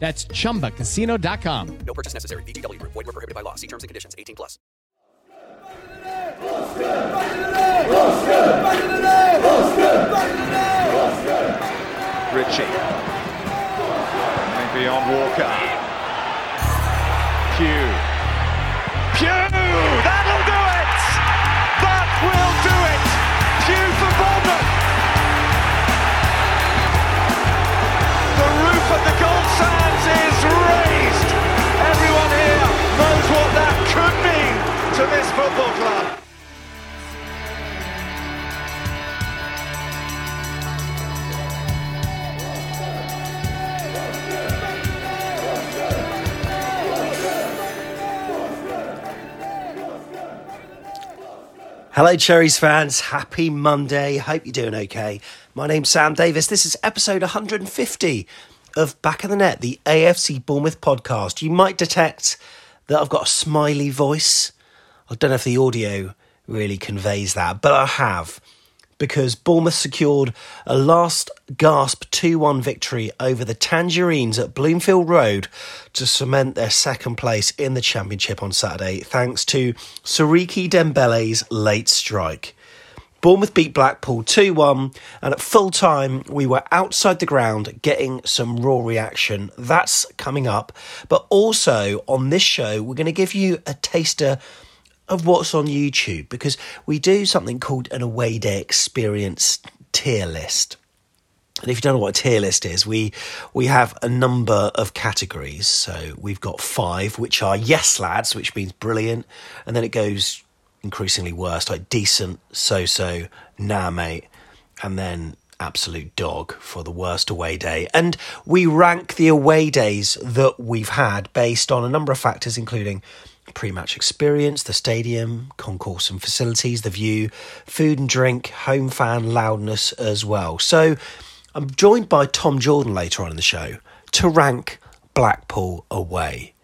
That's ChumbaCasino.com. No purchase necessary. VGW Group. Void where prohibited by law. See terms and conditions. 18 plus. Richie. Maybe on Walker. Pugh. That'll do it! That will do it! Pugh for Bournemouth! The roof of the goal stands is raised. Everyone here knows what that could mean to this football club. Hello, Cherries fans. Happy Monday. Hope you're doing okay. My name's Sam Davis. This is episode 150 of Back of the Net, the AFC Bournemouth podcast. You might detect that I've got a smiley voice. I don't know if the audio really conveys that, but I have, because Bournemouth secured a last gasp 2-1 victory over the Tangerines at Bloomfield Road to cement their second place in the Championship on Saturday, thanks to Siriki Dembele's late strike. Bournemouth beat Blackpool 2-1, and at full time, we were outside the ground getting some raw reaction. That's coming up. But also on this show, we're going to give you a taster of what's on YouTube, because we do something called an Away Day Experience tier list. And if you don't know what a tier list is, we have a number of categories. So we've got 5, which are yes lads, which means brilliant. And then it goes increasingly worse, like decent, so-so, nah mate, and then absolute dog for the worst away day. And we rank the away days that we've had based on a number of factors, including pre-match experience, the stadium, concourse and facilities, the view, food and drink, home fan loudness as well. So I'm joined by Tom Jordan later on in the show to rank Blackpool away.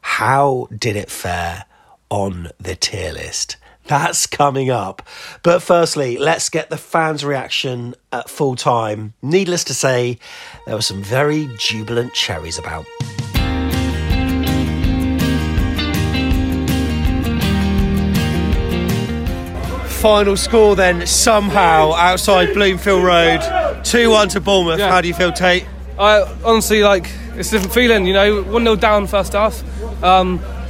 How did it fare on the tier list? That's coming up. But firstly, let's get the fans' reaction at full time. Needless to say, there were some very jubilant cherries about. Final score then, somehow, outside Bloomfield Road, 2-1 to Bournemouth. Yeah. How do you feel, Tate? I honestly, it's a different feeling, 1-0 down first half.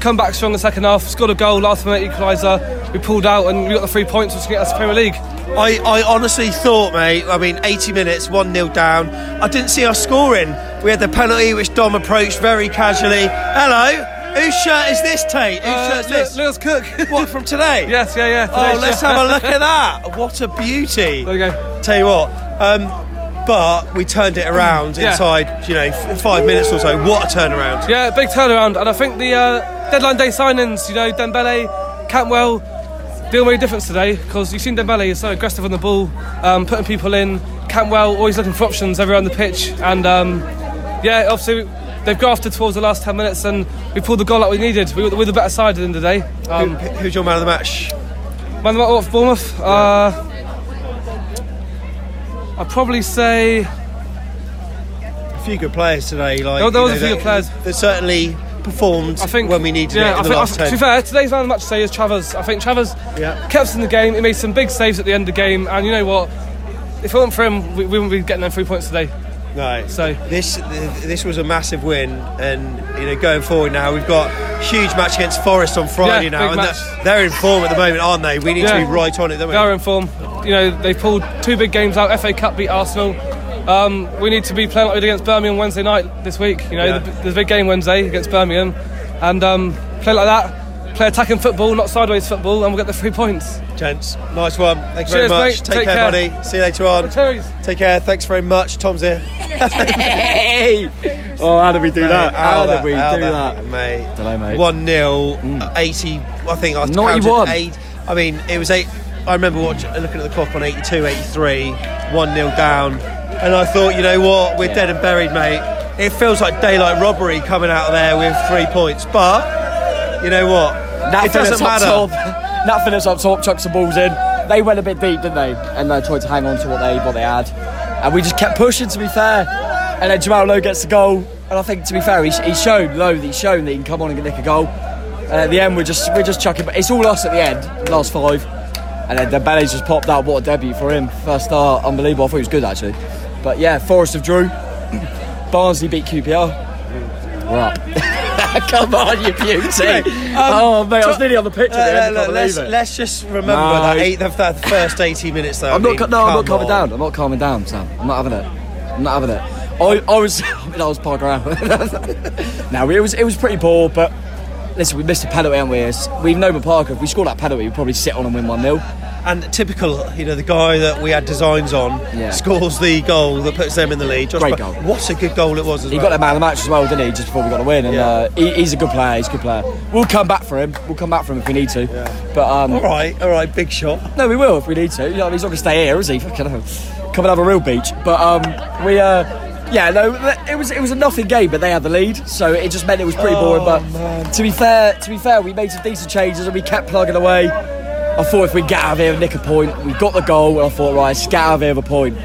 Come back strong in the second half, scored a goal, last minute equaliser, we pulled out and we got the 3 points, which can get us to Premier League. I honestly thought, mate, 80 minutes, 1-0 down, I didn't see us scoring. We had the penalty, which Dom approached very casually. Hello, whose shirt is this, Tate? Whose shirt's this? Lewis Cook. What, from today? Yes, yeah. Oh, let's have a look at that. What a beauty. There we go. Tell you what, but we turned it around inside, 5 minutes or so. What a turnaround. Yeah, big turnaround. And I think the deadline day signings, Dembélé, Cantwell, deal made a difference today, because you've seen Dembélé is so aggressive on the ball, putting people in. Cantwell always looking for options everywhere on the pitch. And, obviously, they've grafted towards the last 10 minutes and we pulled the goal out we needed. We were the better side at the end of the day. Who's your man of the match? Man of the match for Bournemouth? Yeah. I'd probably say... A few good players today. There was a few good players. They certainly performed, I think, when we needed it in the last 10. To be fair, today's man of the match today is Travers. I think Travers kept us in the game. He made some big saves at the end of the game. And you know what? If it weren't for him, we wouldn't be getting them 3 points today. No. So this was a massive win, and you know, going forward now we've got a huge match against Forest on Friday now, and they're in form at the moment, aren't they? We need to be right on it, don't we? They're in form. You know, they pulled two big games out. FA Cup beat Arsenal. We need to be playing like we did against Birmingham Wednesday night this week. You know, there's a big game Wednesday against Birmingham, and play like that. Play attacking football, not sideways football, and we'll get the 3 points. Gents, nice one. Thanks very much. Mate. Take care, buddy. See you later on. Take care. Thanks very much. Tom's here. Hey! Oh, how did we do that? How did we do that? Mate. Hello, mate. 1-0, 80, I think. I 91. I mean, it was 8. I remember looking at the clock on 82, 83, 1-0 down, and I thought, you know what? We're dead and buried, mate. It feels like daylight robbery coming out of there with 3 points, but... You know what? Nat Phillips up top. Nat Phillips up top chucks the balls in. They went a bit deep, didn't they? And they tried to hang on to what they had. And we just kept pushing, to be fair. And then Jamal Lowe gets the goal. And I think, to be fair, he's shown that he can come on and nick a goal. And at the end, we're just chucking. But it's all us at the end, last five. And then Dembélé's just popped out. What a debut for him. First start, unbelievable. I thought he was good, actually. But yeah, Forest have drew. Barnsley beat QPR. We're up. Come on, you beauty. I was nearly on the pitch at the end. Let's just remember that first 80 minutes though. I'm not calming down, Sam. I'm not having it. I was Parker out. No, it was pretty poor, but listen, we missed a penalty, haven't we? We've known with Parker, if we scored that penalty, we'd probably sit on and win 1-0. And typical, you know, the guy that we had designs on scores the goal that puts them in the lead. Josh Great goal. What a good goal it was as well. He got the man of the match as well, didn't he, just before we got a win. And he's a good player, We'll come back for him. We'll come back for him if we need to. Yeah. But all right, big shot. No, we will if we need to. You know, he's not going to stay here, is he? Fucking hell. Come and have a real beach. But it was a nothing game, but they had the lead, so it just meant it was pretty boring. But to be fair, we made some decent changes and we kept plugging away. I thought if we get out of here and nick a point, we got the goal, and I thought, right, get out of here with a point.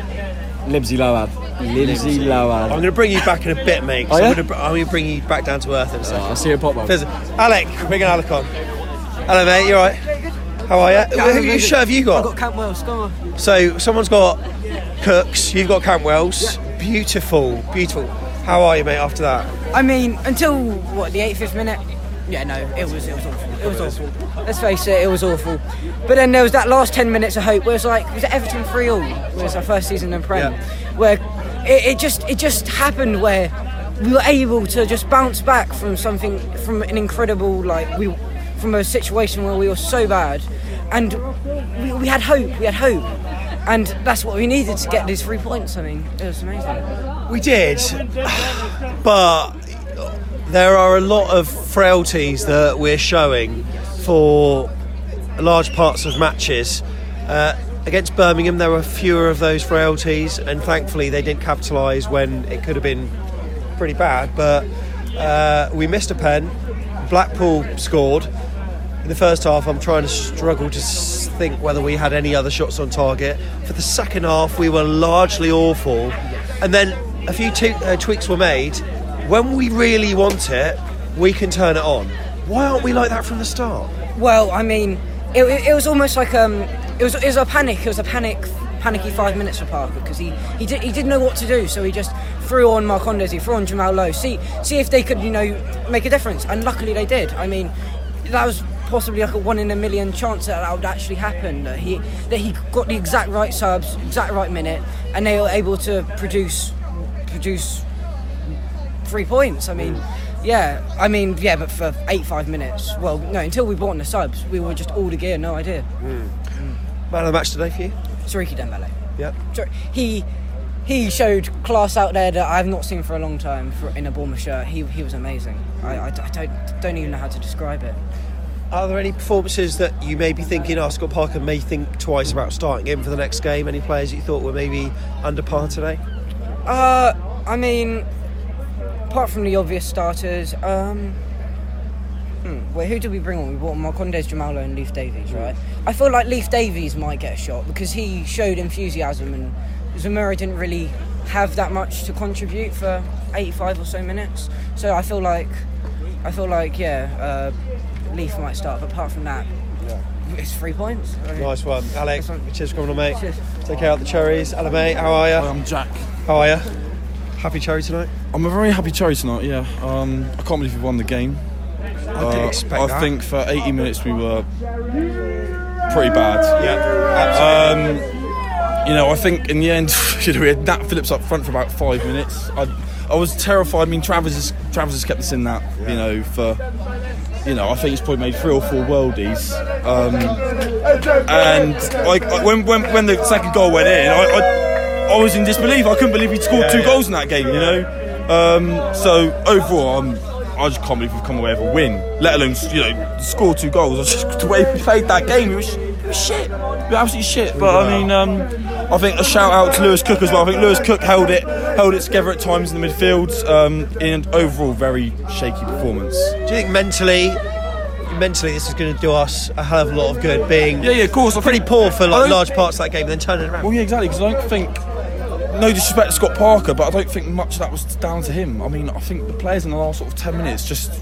Lindsay Lohan. I'm going to bring you back in a bit, mate. I'm going to bring you back down to earth in a second. I'll see you in Pop World. Alec, bring an Alec on. Hello, mate, you alright? How are you? Whose shirt have you got? I've got Cantwell's. So, someone's got Cook's, you've got Cantwell's. Yeah. Beautiful. How are you, mate, after that? I mean, until, the 85th minute? Yeah, no, it was awful. Let's face it was awful. But then there was that last 10 minutes of hope where it was like, was it Everton 3-3? It was our first season in Prem. Yeah. Where it just happened where we were able to just bounce back from something, from an incredible, from a situation where we were so bad. And we had hope, And that's what we needed to get these 3 points, I mean. It was amazing. We did, but... There are a lot of frailties that we're showing for large parts of matches. Against Birmingham, there were fewer of those frailties, and thankfully they didn't capitalise when it could have been pretty bad. But we missed a pen. Blackpool scored. In the first half, I'm trying to struggle to think whether we had any other shots on target. For the second half, we were largely awful. And then a few tweaks were made. When we really want it, we can turn it on. Why aren't we like that from the start? Well, I mean, it was almost like it was a panic. It was a panicky 5 minutes for Parker because he didn't know what to do, so he just threw on Marcondes, he threw on Jamal Lowe, see if they could, you know, make a difference. And luckily they did. I mean, that was possibly like a 1 in a million chance that would actually happen. That he got the exact right subs, exact right minute, and they were able to produce 3 points. I mean, but for 85 minutes, well, no, until we bought in the subs, we were just all the gear, no idea. Man of the match today for you? Siriki Dembélé. Yeah. He showed class out there that I've not seen for a long time in a Bournemouth shirt. He was amazing. I don't even know how to describe it. Are there any performances that you may be thinking, Scott Parker may think twice about starting him for the next game? Any players that you thought were maybe under par today? I mean... Apart from the obvious starters, well, who did we bring on? We brought Marcondes, Jamal Lowe and Leif Davies, right? I feel like Leif Davies might get a shot because he showed enthusiasm and Zamora didn't really have that much to contribute for 85 or so minutes. So I feel like Leif might start. But apart from that, it's 3 points. Right? Nice one, Alex. Cheers for coming on, mate. Cheers. Take care out the cherries. Hello, mate. How are you? I'm Jack. How are you? Happy cherry tonight? I'm a very happy cherry tonight, yeah. I can't believe we won the game. I didn't expect that. I think for 80 minutes we were pretty bad. Yeah, absolutely. You know, I think in the end, we had Nat Phillips up front for about 5 minutes. I was terrified. I mean, Travers has kept us in that, you know, I think he's probably made 3 or 4 worldies. And when the second goal went in, I was in disbelief. I couldn't believe he'd scored 2 goals in that game, you know. So overall, I just can't believe we've come away with a win, let alone, you know, score 2 goals. The way we played that game, it was shit. It was absolutely shit. But I mean, I think a shout out to Lewis Cook as well. I think Lewis Cook held it together at times in the midfield. In an overall very shaky performance. Do you think mentally this is going to do us a hell of a lot of good? Being of course, pretty poor for like large parts of that game, and then turning it around. Well, yeah, exactly. Because I don't think. No disrespect to Scott Parker, but I don't think much of that was down to him. I mean, I think the players in the last sort of 10 minutes just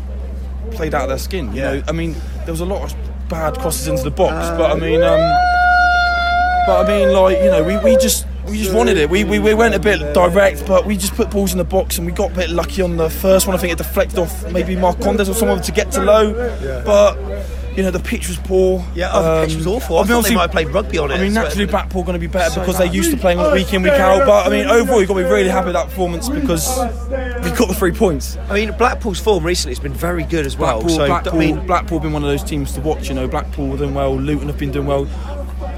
played out of their skin. You know, I mean, there was a lot of bad crosses into the box, we just wanted it. We went a bit direct, but we just put balls in the box and we got a bit lucky on the first one. I think it deflected off maybe Marcondes or someone to get to Lowe, but. You know, the pitch was poor. Yeah, the pitch was awful. I mean, they might have played rugby on it. I mean, naturally, Blackpool are going to be better because they're used to playing all week in, week out. But, I mean, overall, you've got to be really happy with that performance because we got the 3 points. I mean, Blackpool's form recently has been very good as well. Blackpool have been one of those teams to watch. You know, Blackpool have done well. Luton have been doing well.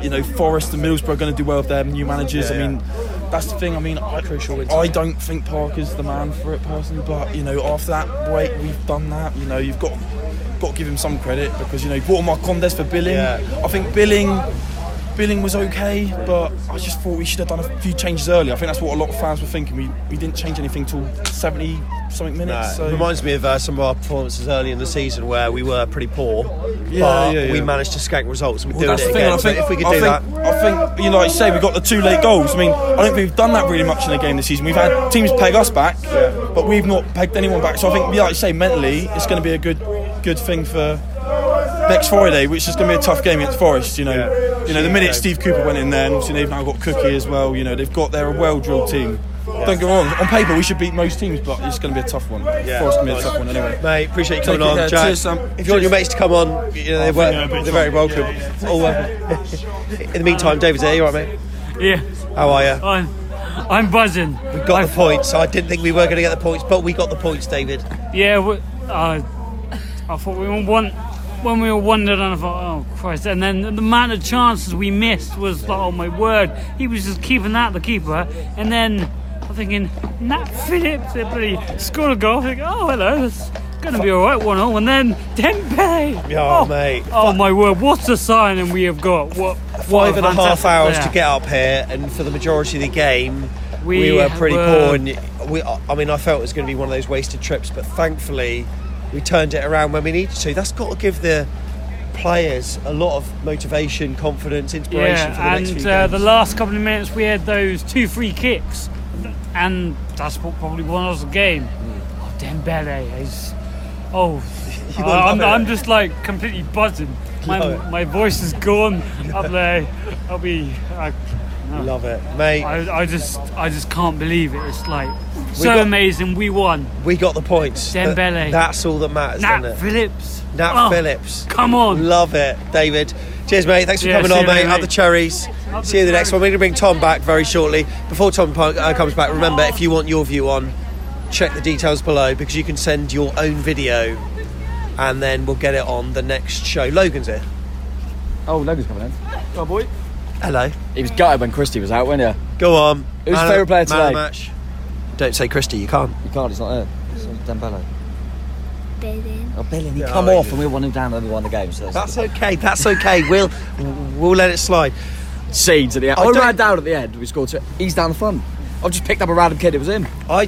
You know, Forest and Middlesbrough are going to do well with their new managers. I mean, that's the thing. I mean, I don't think Parker's the man for it personally. But, you know, after that break, we've done that. You know, you've got to give him some credit because, you know, he brought Marcondes for Billing. I think Billing was okay, but I just thought we should have done a few changes earlier. I think that's what a lot of fans were thinking. We didn't change anything till 70 something minutes. It reminds me of some of our performances early in the season where we were pretty poor, but we managed to skank results. And we're doing it again. I think, you know, like you say, we got the 2 late goals. I mean, I don't think we've done that really much in the game this season. We've had teams peg us back, but we've not pegged anyone back. So I think, like you say, mentally, it's going to be a good thing for next Friday, which is going to be a tough game against Forest. You know, the minute Steve Cooper went in there, and obviously they've now got Cookie as well. You know, they're a well-drilled team. Don't go wrong. On paper, we should beat most teams, but it's going to be a tough one. Forest going to be a tough one anyway. Mate, appreciate you coming on, Jack. Cheers, Sam. If you want your mates to come on, you know, they're very welcome. All welcome. In the meantime, David's here. You all right, mate? Yeah. How are you? I'm buzzing. We got the points. I didn't think we were going to get the points, but we got the points, David. Yeah. I thought we were when we were 1-0, I thought, oh Christ! And then the amount of chances we missed was like, oh my word! He was just keeping out the keeper, and then I'm thinking, Nat Phillips, everybody scored a goal. Thinking, oh hello, it's going to be all right, 1-0. And then Dembélé. Oh mate! Oh my word! What a sign! And we have got five and a half hours to get up here, and for the majority of the game, we were pretty poor. And I felt it was going to be one of those wasted trips, but thankfully. We turned it around when we needed to. That's got to give the players a lot of motivation, confidence, inspiration for the next few games. And the last couple of minutes we had those 2 free kicks and that's what probably won us the game. Oh, Dembélé is... Oh, I'm just like completely buzzing. My voice is gone. Love it, mate. I just can't believe it. It's like amazing. We won. We got the points. Dembélé. That's all that matters. Nat Phillips. Come on. Love it, David. Cheers, mate. Thanks for coming on, mate. Up the cherries. See you the next one. We're going to bring Tom back very shortly. Before Tom comes back, remember if you want your view on, check the details below because you can send your own video, and then we'll get it on the next show. Logan's here. Oh, Logan's coming in. Oh boy. Hello. He was gutted when Christie was out, wasn't he? Go on. Who's your favourite player today? Match. Don't say Christie, you can't. You can't, he's not there. It's Dembélé. Billing. Oh, Billing, he come off and we won him down and we won the game. So that's okay. We'll let it slide. Seeds at the end. I ran down at the end, we scored 2. He's down the front. I've just picked up a random kid, it was him. I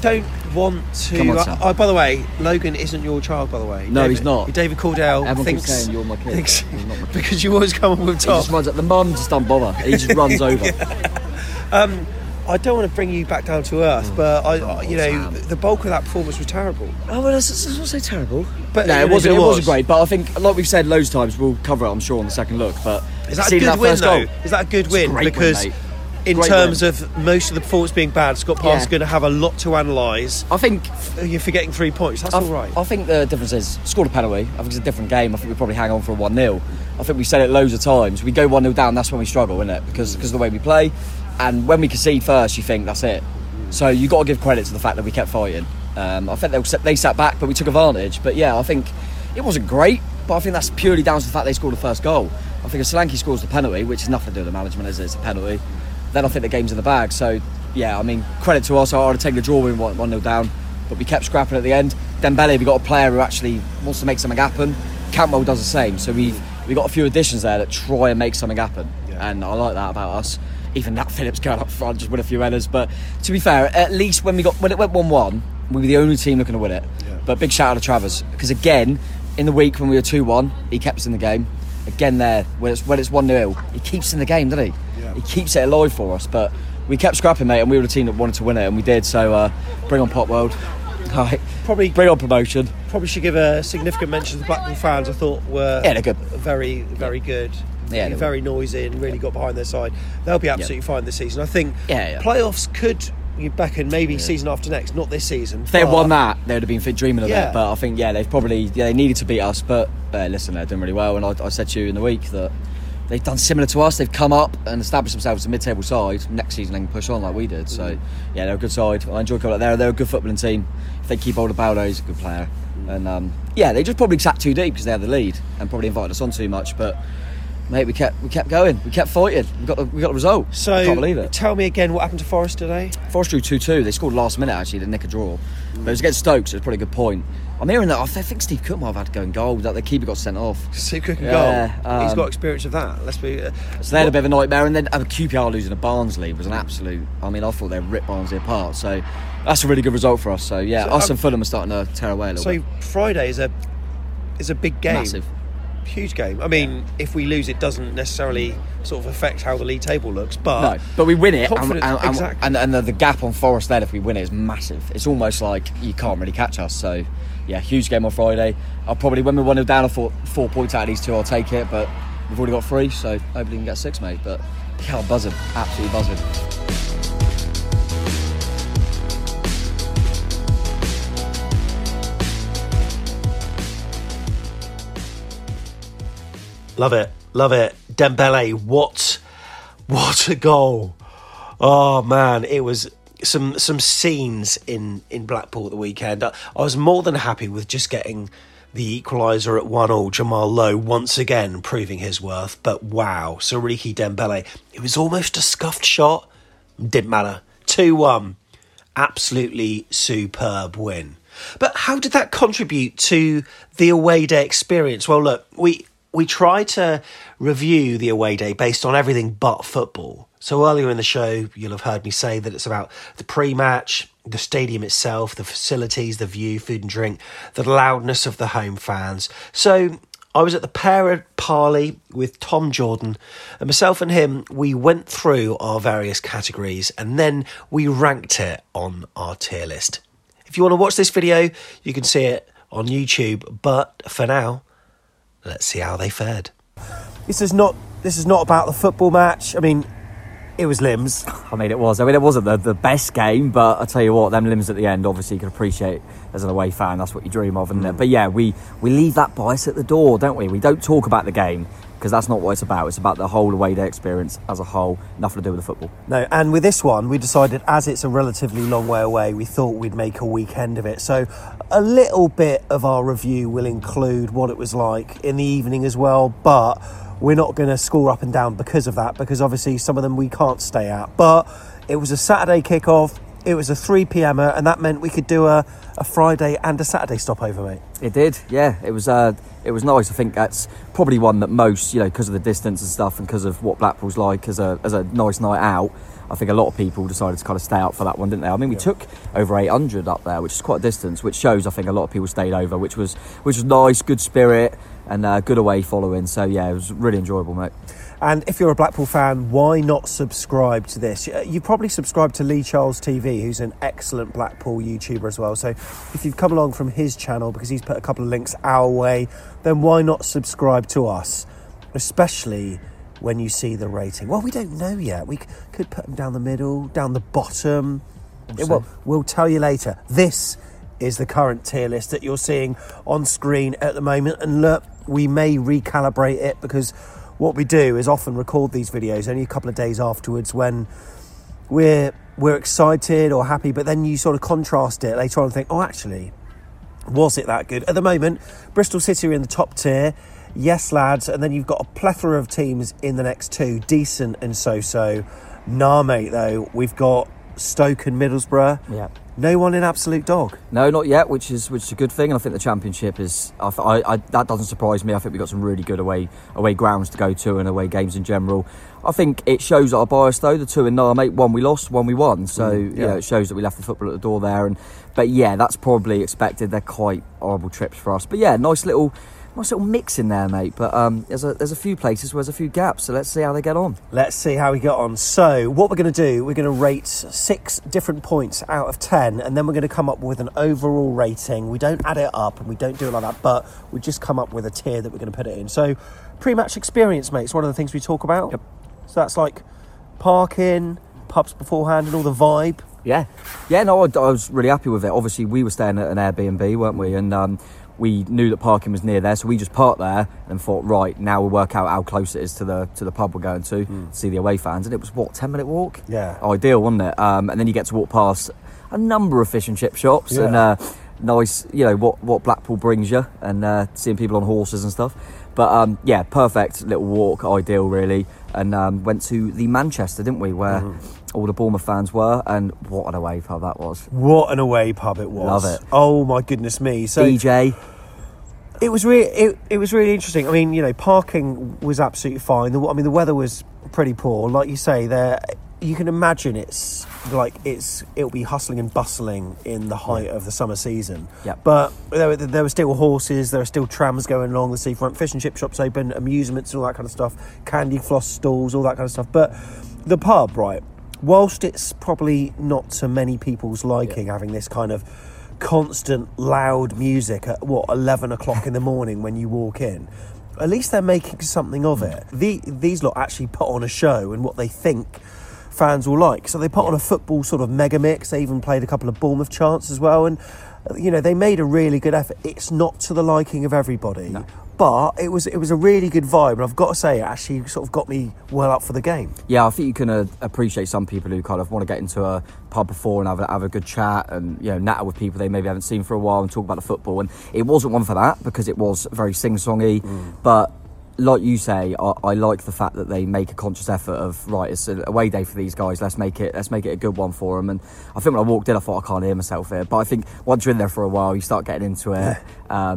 don't want to... Come on, Sam. Oh, by the way, Logan isn't your child, by the way. No, David, he's not. David Cordell Everyone thinks... Everyone saying you're my kid. Thinks, not my kid. Because you always come on with Tom. He just runs up. The mum just doesn't bother. He just runs over. Yeah. I don't want to bring you back down to earth, but Sam, the bulk of that performance was terrible. Oh, well, that's not so terrible. But no, it wasn't great. But I think, like we've said loads of times, we'll cover it, I'm sure, on the second look. But is that a good win, though? Is that a good win? Because in terms of most of the performance being bad, Scott Parker's going to have a lot to analyse. I think you're forgetting 3 points. That's all right. I think the difference is scored a penalty. I think it's a different game. I think we probably hang on for a 1-0. I think we said it loads of times. We go 1-0 down. That's when we struggle, isn't it? Because of the way we play. And when we concede first, you think that's it. So you got to give credit to the fact that we kept fighting. I think they sat back, but we took advantage. But yeah, I think it wasn't great, but I think that's purely down to the fact they scored the first goal. I think if Solanke scores the penalty, which is nothing to do with the management, is it? It's a penalty. Then I think the game's in the bag. So yeah, I mean, credit to us. I would have taken the draw in 1-0 down, but we kept scrapping at the end. Dembélé, we got a player who actually wants to make something happen. Cantwell does the same. So we got a few additions there that try and make something happen. Yeah. And I like that about us. Even Nat Phillips going up front just with a few errors, but to be fair, at least when it went 1-1, we were the only team looking to win it. Yeah. But big shout out to Travers, because again in the week when we were 2-1, he kept us in the game. Again there when it's 1-0, he keeps in the game, doesn't he? Yeah. He keeps it alive for us. But we kept scrapping, mate, and we were the team that wanted to win it, and we did. So bring on Pop World. Right. Probably bring on promotion. Probably should give a significant mention to the Blackpool fans. I thought were good. Very, very good. Yeah, very noisy and really got behind their side. They'll be absolutely fine this season. I think playoffs could be back in maybe season after next, not this season. If they won that, they would have been dreaming of it. But I think, they've probably they needed to beat us. But listen, they're doing really well. And I said to you in the week that they've done similar to us. They've come up and established themselves as a mid-table side. Next season, they can push on like we did. So, they're a good side. I enjoy coming up there. They're a good footballing team. If they keep hold of Baldo, he's a good player. And they just probably sat too deep because they had the lead and probably invited us on too much. But mate, we kept going. We kept fighting. We got the result. So I can't believe it. Tell me again what happened to Forest today. Forest drew 2-2. They scored last minute actually to nick a draw. But it was against Stoke, so it's probably a good point. I'm hearing that I think Steve Cook might have had to go and goal. That the keeper got sent off. Steve Cook and goal. He's got experience of that. Let's be. So they had a bit of a nightmare, and then QPR losing to Barnsley was an absolute. I mean, I thought they ripped Barnsley apart. So that's a really good result for us. So us and Fulham are starting to tear away a little bit. So Friday is a big game. Massive. Huge game. I mean, if we lose, it doesn't necessarily sort of affect how the league table looks. But no, but we win it, and the gap on Forest there, if we win it, is massive. It's almost like you can't really catch us. So, huge game on Friday. I'll probably, when we're 1-0 down, I thought 4 points out of these two, I'll take it. But we've already got 3, so hopefully we can get 6, mate. But I'm buzzing, absolutely buzzing. Love it. Dembélé, what a goal. Oh, man, it was some scenes in Blackpool at the weekend. I was more than happy with just getting the equaliser at 1-1. Jamal Lowe once again proving his worth. But wow, Siriki Dembélé. It was almost a scuffed shot. Didn't matter. 2-1. Absolutely superb win. But how did that contribute to the away day experience? Well, look, we try to review the away day based on everything but football. So earlier in the show, you'll have heard me say that it's about the pre-match, the stadium itself, the facilities, the view, food and drink, the loudness of the home fans. So I was at the parent parley with Tom Jordan, and myself and him, we went through our various categories and then we ranked it on our tier list. If you want to watch this video, you can see it on YouTube, but for now, let's see how they fared. This is not about the football match. I mean, it was limbs. I mean, it was. I mean, it wasn't the best game, but I tell you what, them limbs at the end, obviously you can appreciate as an away fan. That's what you dream of, isn't it? But yeah, we leave that bias at the door, don't we? We don't talk about the game because that's not what it's about. It's about the whole away day experience as a whole. Nothing to do with the football. No, and with this one, we decided as it's a relatively long way away, we thought we'd make a weekend of it. So a little bit of our review will include what it was like in the evening as well, but we're not going to score up and down because of that, because obviously some of them we can't stay at. But it was a Saturday kickoff. It was a 3pm, and that meant we could do a Friday and a Saturday stopover, mate. It did, yeah. It was nice. I think that's probably one that most, you know, because of the distance and stuff, and because of what Blackpool's like as a nice night out. I think a lot of people decided to kind of stay out for that one, didn't they? I mean, we took over 800 up there, which is quite a distance, which shows I think a lot of people stayed over, which was nice, good spirit, and good away following. So yeah, it was really enjoyable, mate. And if you're a Blackpool fan, why not subscribe to this? You probably subscribe to Lee Charles TV, who's an excellent Blackpool YouTuber as well. So if you've come along from his channel, because he's put a couple of links our way, then why not subscribe to us? Especially when you see the rating. Well, we don't know yet. We could put them down the middle, down the bottom. We'll tell you later. This is the current tier list that you're seeing on screen at the moment. And look, we may recalibrate it, because what we do is often record these videos only a couple of days afterwards when we're excited or happy, but then you sort of contrast it later on and think, oh, actually, was it that good? At the moment, Bristol City are in the top tier. Yes, lads. And then you've got a plethora of teams in the next two, decent and so-so. Nah, mate, though, we've got Stoke and Middlesbrough. Yeah. No one in absolute dog. No, not yet, which is a good thing. And I think the Championship is... I that doesn't surprise me. I think we've got some really good away grounds to go to and away games in general. I think it shows our bias, though. The two in there, mate, one we lost, one we won. So, yeah, it shows that we left the football at the door there. But, yeah, that's probably expected. They're quite horrible trips for us. But, yeah, nice little mix in there, mate. But there's a few places where there's a few gaps. So let's see how they get on. Let's see how we get on. So what we're going to do, we're going to rate 6 different points out of 10. And then we're going to come up with an overall rating. We don't add it up and we don't do it like that. But we just come up with a tier that we're going to put it in. So pre-match experience, mate. It's one of the things we talk about. Yep. So that's like parking, pubs beforehand and all the vibe. Yeah, no, I was really happy with it. Obviously, we were staying at an Airbnb, weren't we? And we knew that parking was near there, so we just parked there and thought, right, now we'll work out how close it is to the pub we're going to see the away fans. And it was, what, 10-minute walk? Yeah. Ideal, wasn't it? And then you get to walk past a number of fish and chip shops and nice, you know, what Blackpool brings you, and seeing people on horses and stuff. But, yeah, perfect little walk, ideal, really. And went to the Manchester, didn't we, where... all the Bournemouth fans were, and what an away pub that was. What an away pub it was. Love it. Oh, my goodness me. So DJ. It was really interesting. I mean, you know, parking was absolutely fine. I mean, the weather was pretty poor. Like you say, there, you can imagine it'll be hustling and bustling in the height of the summer season. Yep. But there were still horses, there are still trams going along the seafront, fish and chip shops open, amusements and all that kind of stuff, candy floss stalls, all that kind of stuff. But the pub, right, whilst it's probably not to many people's liking, having this kind of constant loud music at, 11 o'clock in the morning when you walk in, at least they're making something of it. These lot actually put on a show and what they think fans will like. So they put on a football sort of mega mix. They even played a couple of Bournemouth chants as well. And, you know, they made a really good effort. It's not to the liking of everybody. No. But it was a really good vibe, and I've got to say, it actually sort of got me well up for the game. Yeah, I think you can appreciate some people who kind of want to get into a pub before and have a good chat and, you know, natter with people they maybe haven't seen for a while and talk about the football. And it wasn't one for that, because it was very sing-songy. But like you say, I like the fact that they make a conscious effort of, right, it's an away day for these guys. Let's make it a good one for them. And I think when I walked in, I thought, I can't hear myself here. But I think once you're in there for a while, you start getting into it.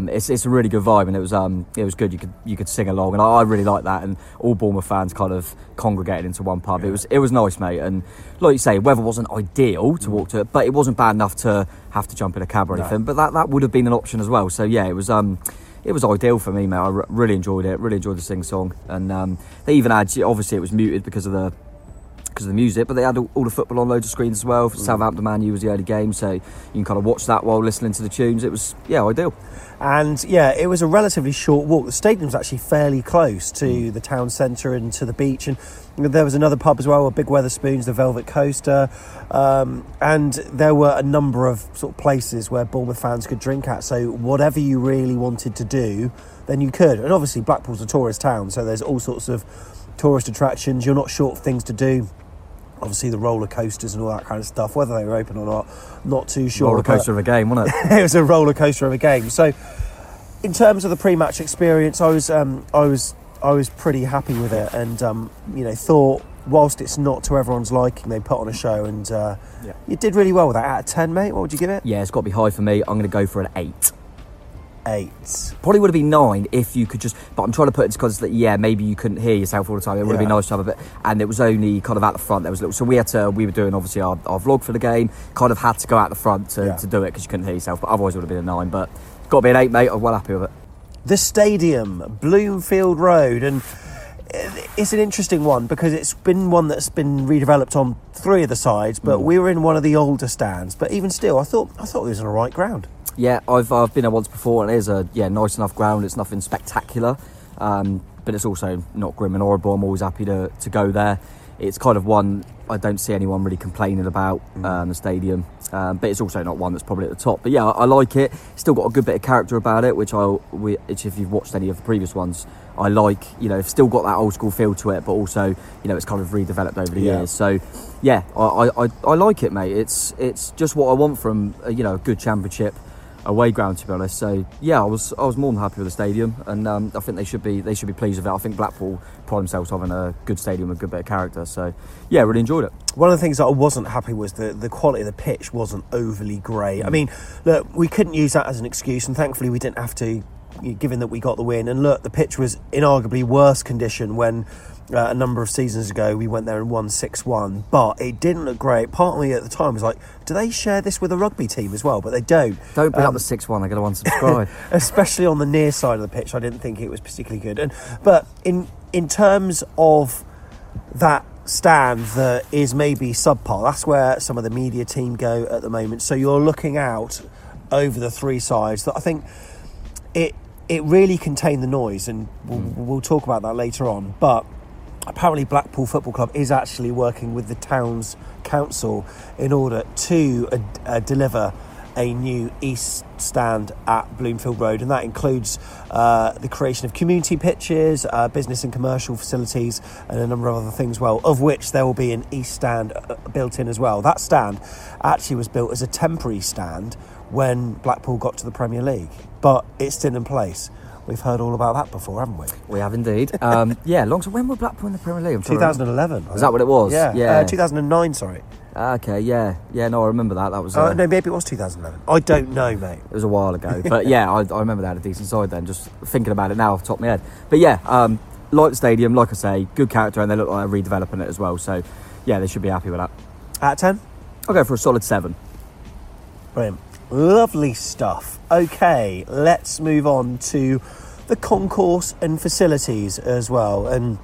It's a really good vibe, and it was good. You could sing along, and I really like that. And all Bournemouth fans kind of congregated into one pub. It was nice, mate. And like you say, weather wasn't ideal to walk to it, but it wasn't bad enough to have to jump in a cab or anything. But that would have been an option as well. So yeah, it was ideal for me, mate. I really enjoyed it. Really enjoyed the sing-song. And they even had... Obviously, it was muted because of the music, but they had all the football on loads of screens as well. Southampton Man U was the early game, so you can kind of watch that while listening to the tunes. It was, ideal. And, it was a relatively short walk. The stadium's actually fairly close to the town centre and to the beach. And there was another pub as well, a Big Wetherspoons, the Velvet Coaster. And there were a number of sort of places where Bournemouth fans could drink at. So whatever you really wanted to do, then you could. And obviously Blackpool's a tourist town, so there's all sorts of tourist attractions. You're not short of things to do. Obviously, the roller coasters and all that kind of stuff, whether they were open or not, not too sure. Roller coaster of a game, wasn't it? It was a roller coaster of a game. So, in terms of the pre-match experience, I was pretty happy with it, and thought whilst it's not to everyone's liking, they put on a show, and you did really well with that. Out of 10, mate, what would you give it? Yeah, it's got to be high for me. I'm going to go for an 8. 8. Probably would have been 9 if you could just... But I'm trying to put it because, maybe you couldn't hear yourself all the time. It would have been nice to have a bit... And it was only kind of out the front. There was little, so we were doing, obviously, our vlog for the game. Kind of had to go out the front to do it because you couldn't hear yourself. But otherwise, it would have been a 9. But it's got to be an 8, mate. I'm well happy with it. The stadium, Bloomfield Road. And it's an interesting one because it's been one that's been redeveloped on 3 of the sides. But we were in one of the older stands. But even still, I thought it was on the right ground. Yeah, I've been there once before, and it is a nice enough ground. It's nothing spectacular, but it's also not grim and horrible. I'm always happy to go there. It's kind of one I don't see anyone really complaining about the stadium, but it's also not one that's probably at the top. But yeah, I like it. Still got a good bit of character about it, which if you've watched any of the previous ones, I like. It's still got that old school feel to it, but also it's kind of redeveloped over the years. So yeah, I like it, mate. It's just what I want from a good championship away ground, to be honest. So yeah, I was more than happy with the stadium, and I think they should be pleased with it. I think Blackpool pride themselves having a good stadium with a good bit of character. So yeah, really enjoyed it. One of the things that I wasn't happy was the quality of the pitch wasn't overly great. I mean, look, we couldn't use that as an excuse, and thankfully we didn't have to, given that we got the win. And look, the pitch was in arguably worse condition when a number of seasons ago we went there and won 6-1, but it didn't look great. Part of me at the time was like, do they share this with a rugby team as well? But they don't bring up the 6-1. They're going to unsubscribe. Especially on the near side of the pitch, I didn't think it was particularly good. But in terms of that stand that is maybe subpar, that's where some of the media team go at the moment. So you're looking out over the 3 sides that I think it really contained the noise, and we'll talk about that later on. But apparently Blackpool Football Club is actually working with the town's council in order to deliver a new east stand at Bloomfield Road, and that includes the creation of community pitches, business and commercial facilities, and a number of other things, of which there will be an east stand built in as well. That stand actually was built as a temporary stand when Blackpool got to the Premier League, but it's still in place. We've heard all about that before, haven't we? We have indeed. Long time. When were Blackpool in the Premier League? 2011. Was that what it was? Yeah. 2009, sorry. Okay, yeah. Yeah, no, I remember that. That was... no, maybe it was 2011. I don't know, mate. It was a while ago. But yeah, I remember they had a decent side then, just thinking about it now off the top of my head. But yeah, like the stadium, like I say, good character, and they look like they're redeveloping it as well. So yeah, they should be happy with that. Out of 10? I'll go for a solid 7. Brilliant. Lovely stuff. Okay, let's move on to the concourse and facilities as well. And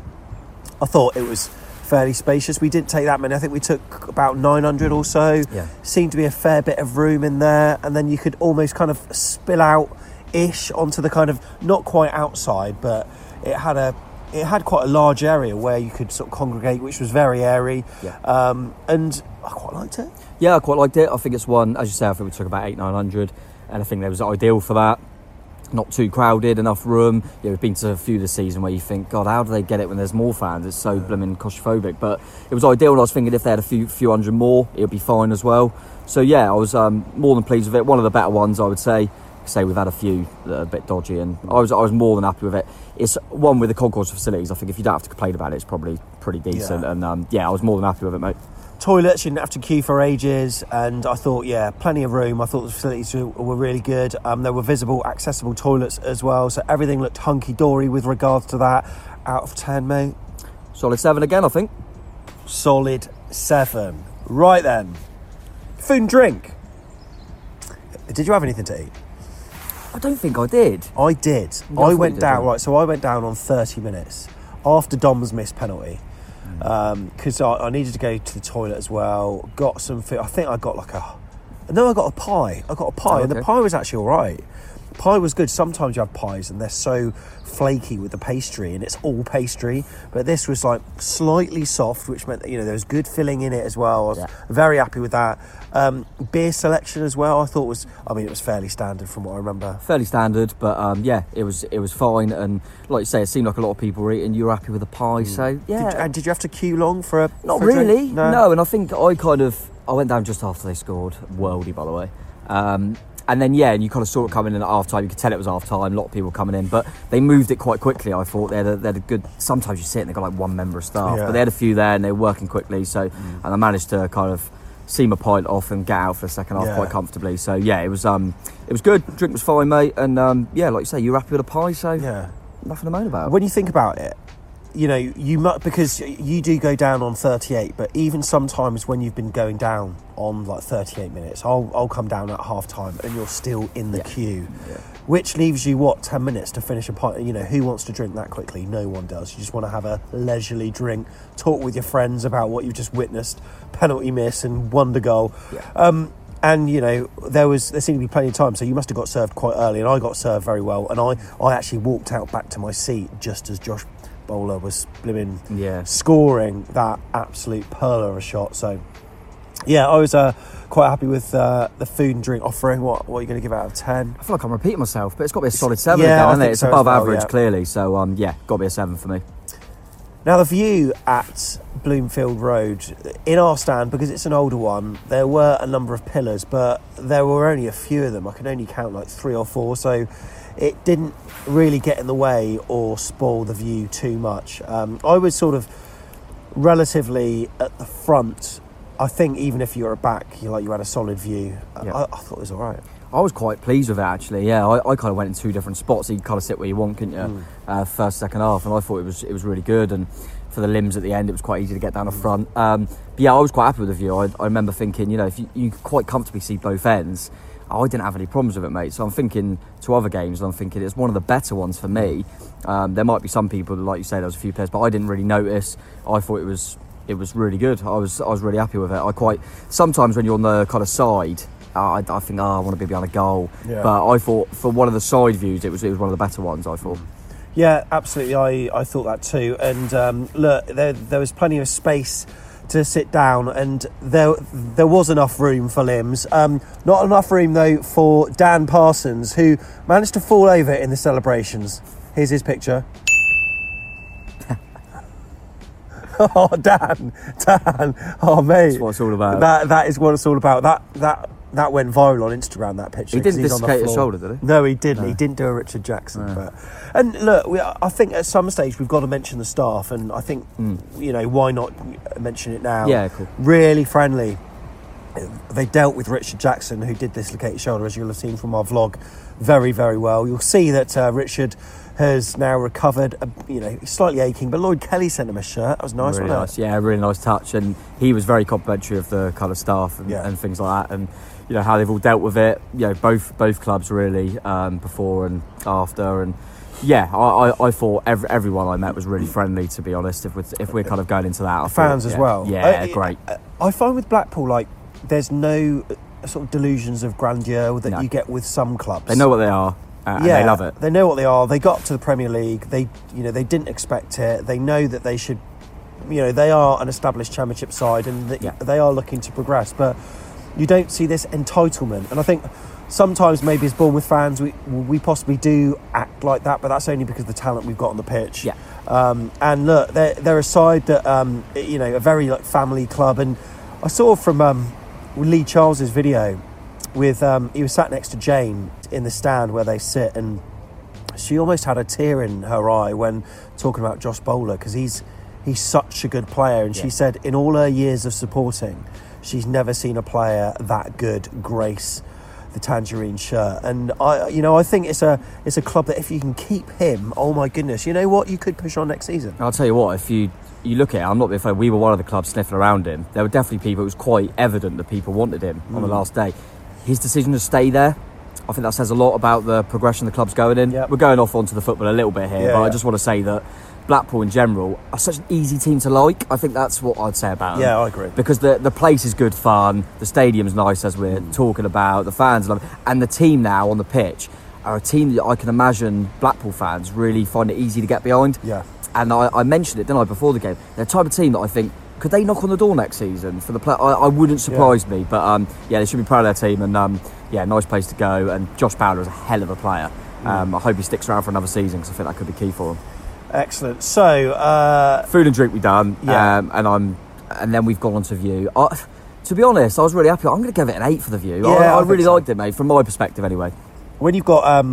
I thought it was fairly spacious. We didn't take that many. I think we took about 900 or so. Yeah. Seemed to be a fair bit of room in there. And then you could almost kind of spill out-ish onto the kind of, not quite outside, but it had quite a large area where you could sort of congregate, which was very airy. Yeah. And I quite liked it. Yeah, I quite liked it. I think it's one, as you say, I think we took about 800-900, and I think that was ideal for that. Not too crowded, enough room. Yeah, we've been to a few this season where you think, God, how do they get it when there's more fans? It's so blooming claustrophobic. But it was ideal, and I was thinking if they had a few hundred more, it would be fine as well. So yeah, I was more than pleased with it. One of the better ones, I would say. We've had a few that are a bit dodgy, and I was more than happy with it. It's one with the concourse facilities. I think if you don't have to complain about it, it's probably pretty decent. Yeah. And I was more than happy with it, mate. Toilets, you didn't have to queue for ages, and I thought, plenty of room. I thought the facilities were really good. There were visible, accessible toilets as well, so everything looked hunky-dory with regards to that. Out of 10, mate? Solid 7 again, I think. Solid 7. Right then. Food and drink. Did you have anything to eat? I don't think I did. I did. I went down, right, so I went down on 30 minutes after Dom's missed penalty. Because I needed to go to the toilet as well. Got some food. I think I got I got a pie. And the pie was actually all right. Pie was good. Sometimes you have pies and they're so flaky with the pastry, and it's all pastry. But this was like slightly soft, which meant that, there was good filling in it as well. I was very happy with that. Beer selection as well, I thought it was fairly standard from what I remember. Fairly standard, but it was fine. And like you say, it seemed like a lot of people were eating. You were happy with the pie, so yeah. Did you have to queue long for a? Not for really. A drink? No. And I think I went down just after they scored. Worldie, by the way. And then, yeah, and you kind of saw it coming in at half-time. You could tell it was half-time, a lot of people coming in. But they moved it quite quickly, I thought. They had a good... Sometimes you sit and they've got, like, one member of staff. Yeah. But they had a few there and they were working quickly. So, and I managed to kind of see my pint off and get out for the second half quite comfortably. So, yeah, it was good. Drink was fine, mate. And, yeah, like you say, you were happy with a pie, so nothing to moan about. When you think about it, you know, you must, because you do go down on 38, but even sometimes when you've been going down on like 38 minutes, I'll come down at half time and you're still in the queue, which leaves you, what, 10 minutes to finish a pint. You know, who wants to drink that quickly? No one does. You just want to have a leisurely drink, talk with your friends about what you've just witnessed, penalty miss and wonder goal. And, you know, there seemed to be plenty of time, so you must have got served quite early, and I got served very well, and I actually walked out back to my seat just as Josh Bowler was scoring that absolute pearl of a shot. So, yeah, I was quite happy with the food and drink offering. What are you going to give out of 10? I feel like I'm repeating myself, but it's got to be a solid 7 again, hasn't it? It's so above average, clearly. So, got to be a 7 for me. Now, the view at Bloomfield Road, in our stand, because it's an older one, there were a number of pillars, but there were only a few of them. I can only count like 3 or 4, so it didn't really get in the way or spoil the view too much. I was sort of relatively at the front. I think even if you were back, you had a solid view. I thought it was all right. I was quite pleased with it, actually. Yeah, I kind of went in 2 different spots. You can kind of sit where you want, couldn't you? First, second half, and I thought it was really good. And for the limbs at the end, it was quite easy to get down the front. But yeah, I was quite happy with the view. I remember thinking, you know, if you could quite comfortably see both ends. I didn't have any problems with it, mate. So I'm thinking to other games, and I'm thinking it's one of the better ones for me. There might be some people, like you say, there was a few players, but I didn't really notice. I thought it was really good. I was really happy with it. Sometimes when you're on the kind of side, I think, I want to be behind a goal. Yeah. But I thought for one of the side views, it was one of the better ones, I thought. Yeah, absolutely. I thought that too. And look, there was plenty of space to sit down, and there was enough room for limbs. Not enough room, though, for Dan Parsons, who managed to fall over in the celebrations. Here's his picture. Oh, Dan. Oh, mate. That's what it's all about. That is what it's all about. That went viral on Instagram, that picture. He didn't dislocate his shoulder, did he? No, he didn't. No. He didn't do a Richard Jackson. No. But, and look, I think at some stage we've got to mention the staff, and I think, you know, why not mention it now? Yeah, cool. Really friendly. They dealt with Richard Jackson, who did dislocate his shoulder, as you'll have seen from our vlog, very, very well. You'll see that Richard has now recovered, you know, slightly aching, but Lloyd Kelly sent him a shirt. That was nice, really wasn't it? Yeah, really nice touch, and he was very complimentary of the kind of staff and things like that, and, you know, how they've all dealt with it, you know, both clubs really, before and after, and yeah, I thought everyone I met was really friendly, to be honest, if we're kind of going into that. Fans as well. Yeah, great. I find with Blackpool, like, there's no sort of delusions of grandeur that you get with some clubs. They know what they are, and they love it. They know what they are. They got to the Premier League. They, you know, they didn't expect it. They know that they should, you know, they are an established Championship side, and they are looking to progress. But you don't see this entitlement. And I think sometimes maybe as Bournemouth fans, we possibly do act like that, but that's only because of the talent we've got on the pitch. Yeah. And look, they're a side that, you know, a very like family club. And I saw from Lee Charles's video with he was sat next to Jane in the stand where they sit, and she almost had a tear in her eye when talking about Josh Bowler, because he's such a good player, and she said in all her years of supporting she's never seen a player that good grace the tangerine shirt. And I think it's a club that if you can keep him, oh my goodness, you know what, you could push on next season. I'll tell you what, if you look at it, I'm not being funny, we were one of the clubs sniffing around him. There were definitely people, it was quite evident that people wanted him on the last day. His decision to stay there, I think that says a lot about the progression the club's going in. Yep. We're going off onto the football a little bit here, but I just want to say that Blackpool in general are such an easy team to like. I think that's what I'd say about them. Yeah, I agree. Because the place is good fun, the stadium's nice, as we're talking about, the fans love it, and the team now on the pitch are a team that I can imagine Blackpool fans really find it easy to get behind. Yeah. And I mentioned it, didn't I, before the game? They're the type of team that I think, could they knock on the door next season for the play? I wouldn't surprise me, but they should be proud of their team. And nice place to go. And Josh Bowler is a hell of a player. I hope he sticks around for another season, because I think that could be key for him. Excellent. So food and drink we done, and then we've gone on to view. to be honest, I was really happy. I'm going to give it an 8 for the view. I really liked it, mate, from my perspective anyway. When you've got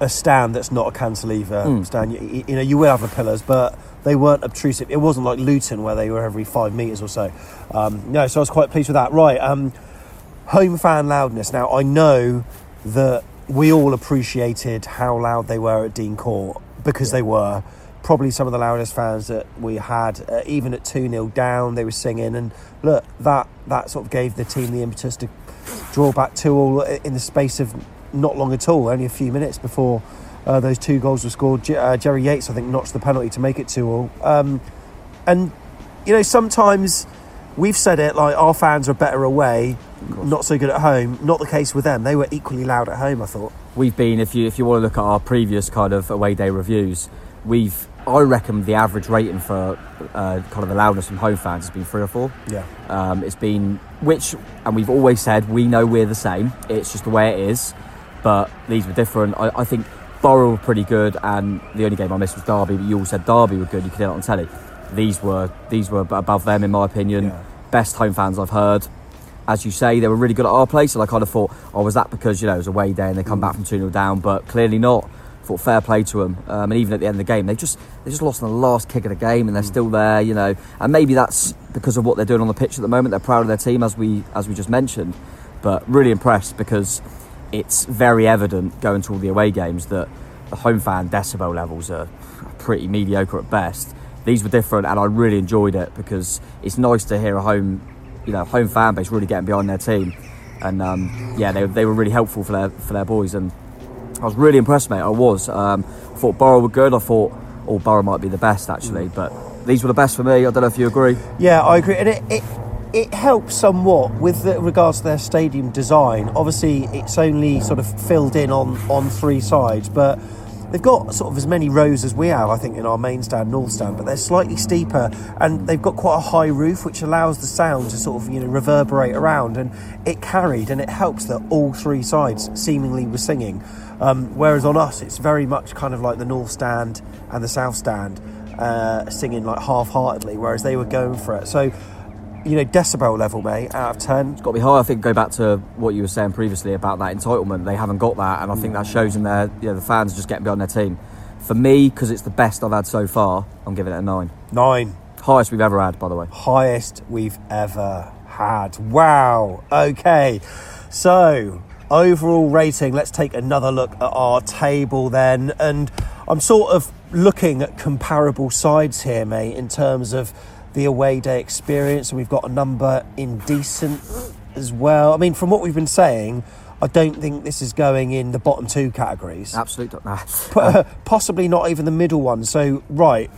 a stand that's not a cantilever stand, you know, you will have the pillars, but they weren't obtrusive. It wasn't like Luton where they were every 5 metres or so. So I was quite pleased with that. Right, home fan loudness. Now, I know that we all appreciated how loud they were at Dean Court because they were probably some of the loudest fans that we had. Even at 2-0 down, they were singing. And look, that sort of gave the team the impetus to draw back 2-2 in the space of not long at all, only a few minutes before those two goals were scored. Jerry Yates, I think, notched the penalty to make it 2-2. And, you know, sometimes we've said it, like, our fans are better away, not so good at home. Not the case with them. They were equally loud at home, I thought. We've been, if you want to look at our previous kind of away day reviews, I reckon the average rating for kind of the loudness from home fans has been 3 or 4. Yeah. It's been, and we've always said, we know we're the same. It's just the way it is. But these were different. I think Borough were pretty good, and the only game I missed was Derby, but you all said Derby were good. You could hear it on telly. These were above them, in my opinion. Yeah. Best home fans I've heard. As you say, they were really good at our place, and I kind of thought, was that because, you know, it was a away day and they come back from 2-0 down? But clearly not. Thought fair play to them, and even at the end of the game, they just lost on the last kick of the game, and they're still there, you know. And maybe that's because of what they're doing on the pitch at the moment. They're proud of their team, as we just mentioned. But really impressed, because it's very evident going to all the away games that the home fan decibel levels are pretty mediocre at best. These were different, and I really enjoyed it, because it's nice to hear a home fan base really getting behind their team. And they were really helpful for their boys, and I was really impressed, mate. I was. I thought Borough were good. I thought Borough might be the best, actually. But these were the best for me. I don't know if you agree. Yeah, I agree. And it helps somewhat with regards to their stadium design. Obviously, it's only sort of filled in on three sides. But they've got sort of as many rows as we have, I think, in our main stand, north stand. But they're slightly steeper. And they've got quite a high roof, which allows the sound to sort of, you know, reverberate around. And it carried. And it helps that all three sides seemingly were singing. Whereas on us, it's very much kind of like the north stand and the south stand singing like half-heartedly, whereas they were going for it. So, you know, decibel level, mate, out of 10. It's got to be high. I think go back to what you were saying previously about that entitlement. They haven't got that, and I think that shows in their, you know, the fans just getting behind their team. For me, because it's the best I've had so far, I'm giving it a 9. 9. Highest we've ever had, by the way. Highest we've ever had. Wow. Okay. So, overall rating, let's take another look at our table then, and I'm sort of looking at comparable sides here, mate, in terms of the away day experience, and we've got a number indecent as well. I mean, from what we've been saying, I don't think this is going in the bottom two categories. Absolutely not. Possibly not even the middle one. So, right,